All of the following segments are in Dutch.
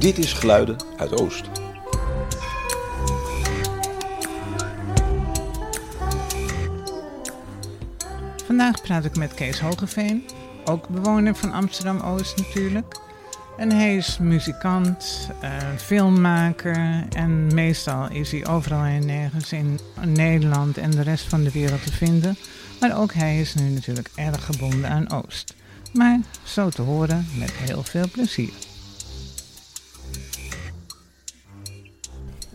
Dit is Geluiden uit Oost. Vandaag praat ik met Kees Hogeveen, ook bewoner van Amsterdam Oost natuurlijk. En hij is muzikant, filmmaker en meestal is hij overal en nergens in Nederland en de rest van de wereld te vinden. Maar ook hij is nu natuurlijk erg gebonden aan Oost. Maar zo te horen met heel veel plezier.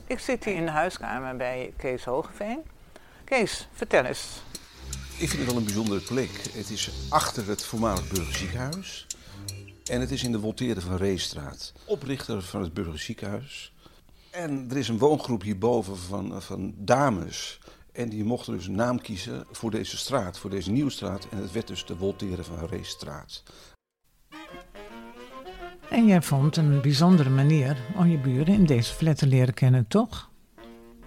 Ik zit hier in de huiskamer bij Kees Hogeveen. Kees, vertel eens. Ik vind het wel een bijzondere plek. Het is achter het voormalig burgerziekenhuis. En het is in de Volteren van Reesstraat. Oprichter van het burgerziekenhuis. En er is een woongroep hierboven van dames. En die mochten dus een naam kiezen voor deze straat, voor deze nieuwe straat. En het werd dus de Volteren van Reesstraat. En jij vond een bijzondere manier om je buren in deze flat te leren kennen, toch?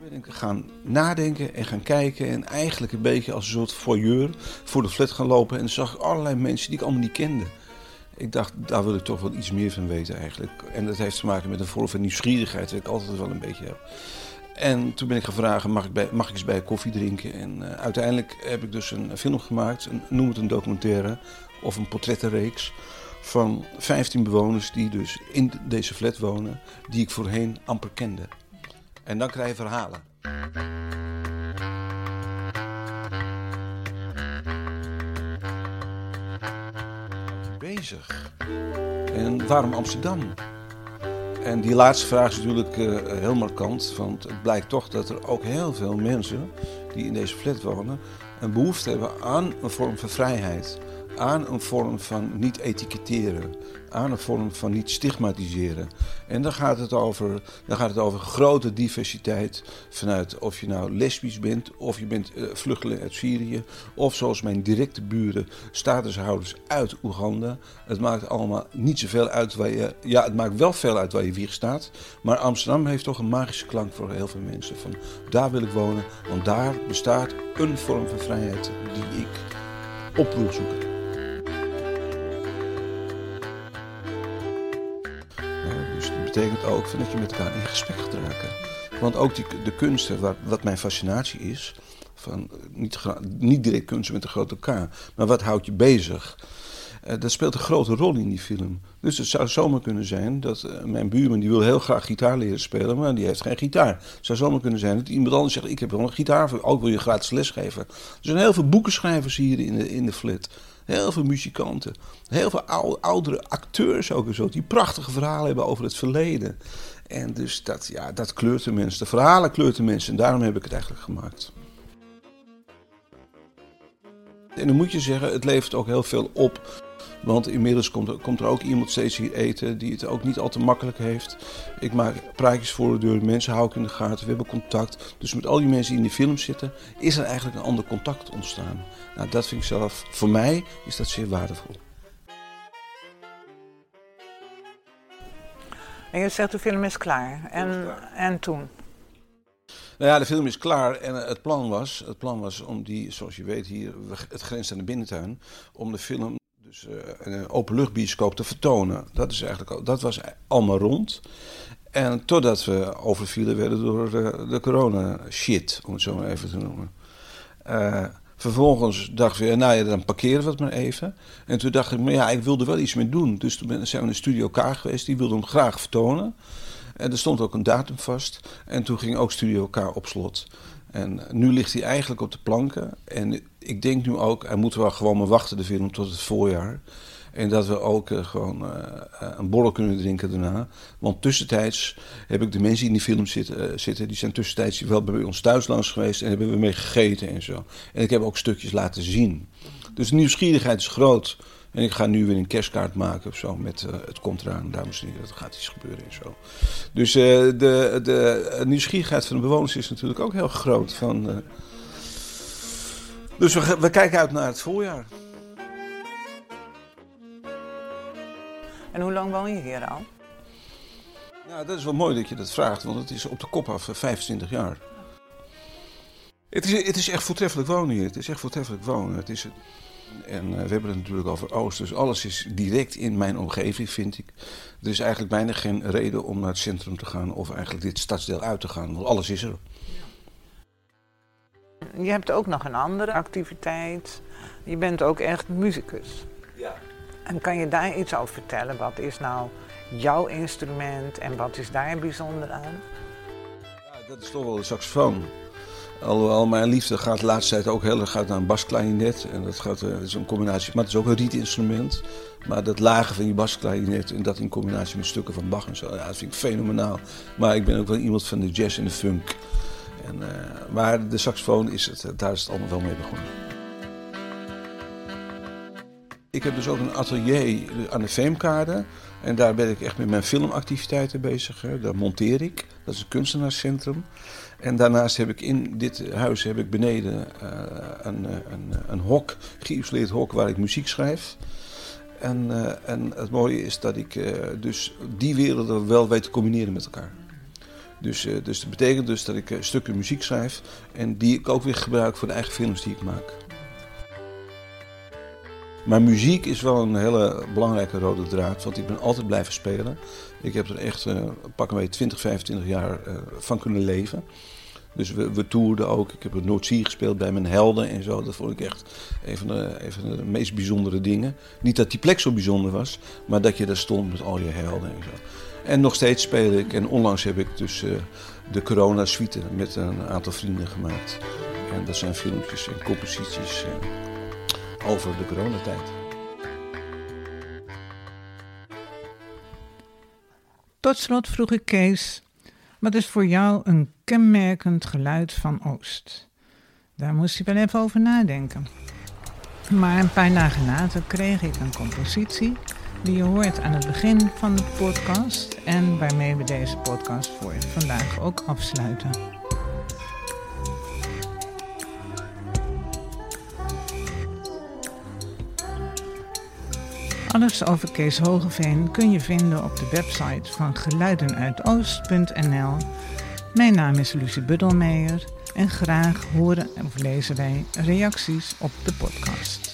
Ik ben gaan nadenken en gaan kijken en eigenlijk een beetje als een soort voyeur voor de flat gaan lopen. En zag ik allerlei mensen die ik allemaal niet kende. Ik dacht, daar wil ik toch wel iets meer van weten eigenlijk. En dat heeft te maken met een vorm van nieuwsgierigheid dat ik altijd wel een beetje heb. En toen ben ik gaan vragen, mag ik eens bij koffie drinken? En uiteindelijk heb ik dus een film gemaakt, noem het een documentaire of een portrettenreeks, van 15 bewoners die dus in deze flat wonen, die ik voorheen amper kende. En dan krijg je verhalen. Bezig. En waarom Amsterdam? En die laatste vraag is natuurlijk heel markant, want het blijkt toch dat er ook heel veel mensen die in deze flat wonen een behoefte hebben aan een vorm van vrijheid, aan een vorm van niet etiketteren, aan een vorm van niet stigmatiseren. En dan gaat het over grote diversiteit vanuit of je nou lesbisch bent, of je bent vluchteling uit Syrië, of zoals mijn directe buren, statushouders uit Oeganda. Het maakt allemaal niet zoveel uit waar je... Ja, het maakt wel veel uit waar je wieg staat, maar Amsterdam heeft toch een magische klank voor heel veel mensen. Van daar wil ik wonen, want daar bestaat een vorm van vrijheid die ik op wil zoeken. Dat betekent ook dat je met elkaar in gesprek gaat raken. Want ook de kunsten, wat mijn fascinatie is, van niet direct kunsten met een grote K, maar wat houdt je bezig? Dat speelt een grote rol in die film. Dus het zou zomaar kunnen zijn dat mijn buurman, die wil heel graag gitaar leren spelen, maar die heeft geen gitaar. Het zou zomaar kunnen zijn dat iemand anders zegt, ik heb wel een gitaar, ook wil je gratis lesgeven. Er zijn heel veel boekenschrijvers hier in de flat. Heel veel muzikanten, heel veel oudere acteurs ook en zo, die prachtige verhalen hebben over het verleden. En dus dat kleurt de mensen, de verhalen kleurt de mensen, en daarom heb ik het eigenlijk gemaakt. En dan moet je zeggen, het levert ook heel veel op. Want inmiddels komt er ook iemand steeds hier eten die het ook niet al te makkelijk heeft. Ik maak praatjes voor de deur, mensen hou ik in de gaten, we hebben contact. Dus met al die mensen die in die film zitten, is er eigenlijk een ander contact ontstaan. Nou, dat vind ik zelf, voor mij is dat zeer waardevol. En je zegt de film is klaar. En toen? Nou ja, de film is klaar en het plan was om die, zoals je weet hier, het grenst aan de binnentuin, om de film dus een openluchtbioscoop te vertonen. Dat was allemaal rond. En totdat we overvielen werden door de corona-shit, om het zo maar even te noemen. Vervolgens dachten we, nou ja, dan parkeren we het maar even. En toen dacht ik, maar ja, ik wilde wel iets mee doen. Dus toen zijn we in Studio K geweest, die wilde hem graag vertonen. En er stond ook een datum vast. En toen ging ook Studio K op slot. En nu ligt hij eigenlijk op de planken. En ik denk nu ook, hij moet wel gewoon maar wachten de film tot het voorjaar. En dat we ook gewoon een borrel kunnen drinken daarna. Want tussentijds heb ik de mensen die in die film zitten, die zijn tussentijds wel bij ons thuis langs geweest en hebben we mee gegeten en zo. En ik heb ook stukjes laten zien. Dus de nieuwsgierigheid is groot. En ik ga nu weer een kerstkaart maken of zo met het komt eraan, dames en heren, er gaat iets gebeuren en zo. Dus de nieuwsgierigheid van de bewoners is natuurlijk ook heel groot. Dus we kijken uit naar het voorjaar. En hoe lang woon je hier al? Ja, dat is wel mooi dat je dat vraagt, want het is op de kop af 25 jaar. Het is echt voortreffelijk wonen hier. Het is echt voortreffelijk wonen. Het is En we hebben het natuurlijk over Oost, dus alles is direct in mijn omgeving, vind ik. Er is eigenlijk bijna geen reden om naar het centrum te gaan of eigenlijk dit stadsdeel uit te gaan, want alles is er. Je hebt ook nog een andere activiteit. Je bent ook echt muzikus. Ja. En kan je daar iets over vertellen? Wat is nou jouw instrument en wat is daar bijzonder aan? Ja, dat is toch wel de saxofoon. Alhoewel, mijn liefde gaat de laatste tijd ook heel erg uit naar een basklarinet. En dat gaat, is een combinatie, maar het is ook een rietinstrument. Maar dat lagen van die basklarinet en dat in combinatie met stukken van Bach en zo, ja, dat vind ik fenomenaal. Maar ik ben ook wel iemand van de jazz en de funk. En, maar de saxofoon, daar is het allemaal wel mee begonnen. Ik heb dus ook een atelier aan de Veemkaden. En daar ben ik echt met mijn filmactiviteiten bezig. Hè. Daar monteer ik. Dat is een kunstenaarscentrum. En daarnaast heb ik in dit huis beneden een hok, geïsoleerd hok, waar ik muziek schrijf. En het mooie is dat ik dus die werelden wel weet te combineren met elkaar. Dus dat betekent dus dat ik stukken muziek schrijf en die ik ook weer gebruik voor de eigen films die ik maak. Maar muziek is wel een hele belangrijke rode draad, want ik ben altijd blijven spelen. Ik heb er echt pak een beetje 20, 25 jaar van kunnen leven. Dus we toerden ook. Ik heb het Noordzee gespeeld bij mijn helden en zo. Dat vond ik echt een van de meest bijzondere dingen. Niet dat die plek zo bijzonder was, maar dat je daar stond met al je helden en zo. En nog steeds speel ik. En onlangs heb ik dus de Corona-suite met een aantal vrienden gemaakt. En dat zijn filmpjes en composities over de coronatijd. Tot slot vroeg ik Kees, wat is voor jou een kenmerkend geluid van Oost? Daar moest hij wel even over nadenken. Maar een paar dagen later kreeg ik een compositie die je hoort aan het begin van de podcast en waarmee we deze podcast voor vandaag ook afsluiten. Alles over Kees Hogeveen kun je vinden op de website van geluidenuitoost.nl. Mijn naam is Lucie Buddelmeijer en graag horen of lezen wij reacties op de podcast.